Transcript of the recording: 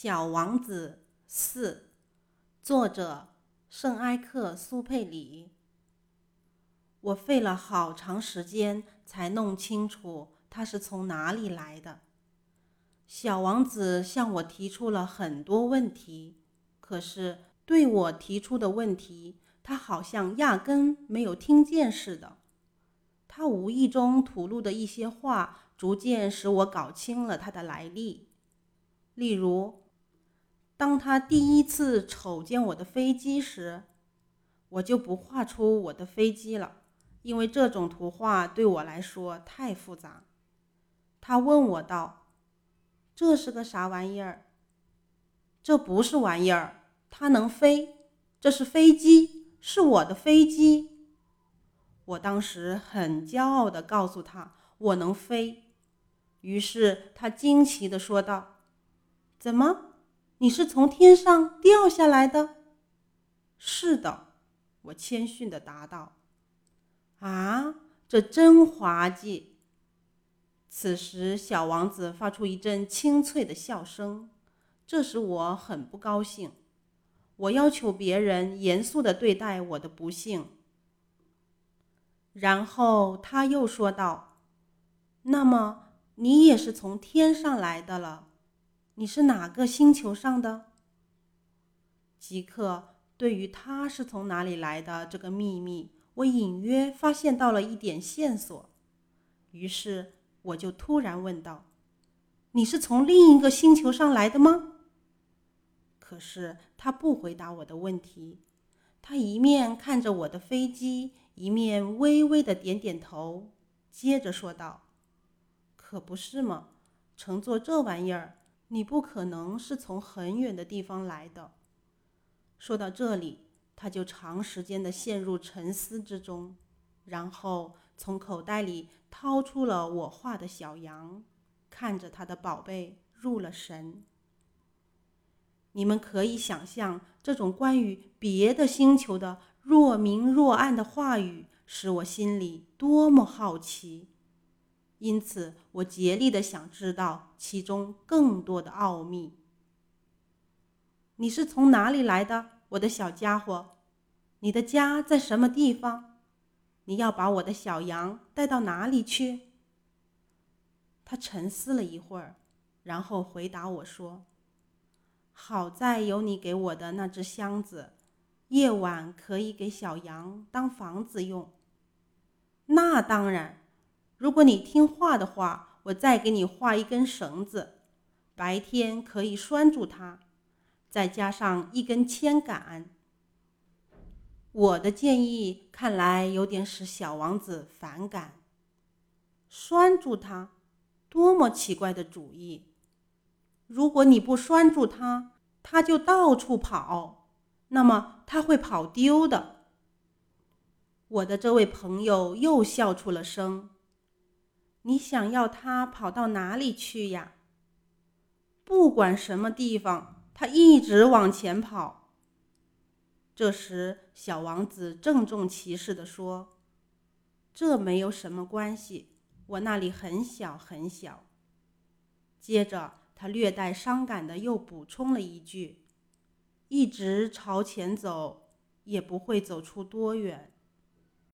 小王子4，作者圣埃克苏佩里。我费了好长时间才弄清楚他是从哪里来的。小王子向我提出了很多问题，可是对我提出的问题，他好像压根没有听见似的。他无意中吐露的一些话，逐渐使我搞清了他的来历。例如，当他第一次瞅见我的飞机时，我就不画出我的飞机了，因为这种图画对我来说太复杂。他问我道：“这是个啥玩意儿？”“这不是玩意儿，它能飞，这是飞机，是我的飞机。”我当时很骄傲地告诉他我能飞，于是他惊奇地说道：“怎么？你是从天上掉下来的？”“是的。”我谦逊地答道。“啊，这真滑稽。”此时小王子发出一阵清脆的笑声，这使我很不高兴。我要求别人严肃地对待我的不幸。然后他又说道：“那么你也是从天上来的了。你是哪个星球上的？”即刻，对于他是从哪里来的这个秘密，我隐约发现到了一点线索。于是我就突然问道：“你是从另一个星球上来的吗？”可是他不回答我的问题，他一面看着我的飞机，一面微微的点点头，接着说道：“可不是嘛，乘坐这玩意儿，你不可能是从很远的地方来的。”说到这里，他就长时间地陷入沉思之中，然后从口袋里掏出了我画的小羊，看着他的宝贝入了神。你们可以想象，这种关于别的星球的若明若暗的话语，使我心里多么好奇。因此我竭力地想知道其中更多的奥秘。“你是从哪里来的，我的小家伙？你的家在什么地方？你要把我的小羊带到哪里去？”他沉思了一会儿，然后回答我说：“好在有你给我的那只箱子，夜晚可以给小羊当房子用。”“那当然，如果你听话的话，我再给你画一根绳子，白天可以拴住它，再加上一根铅杆。”我的建议看来有点使小王子反感。拴住它，多么奇怪的主意！如果你不拴住它，它就到处跑，那么它会跑丢的。我的这位朋友又笑出了声。“你想要它跑到哪里去呀？”“不管什么地方，它一直往前跑。”这时小王子郑重其事地说：“这没有什么关系，我那里很小很小。”接着他略带伤感地又补充了一句：“一直朝前走，也不会走出多远。”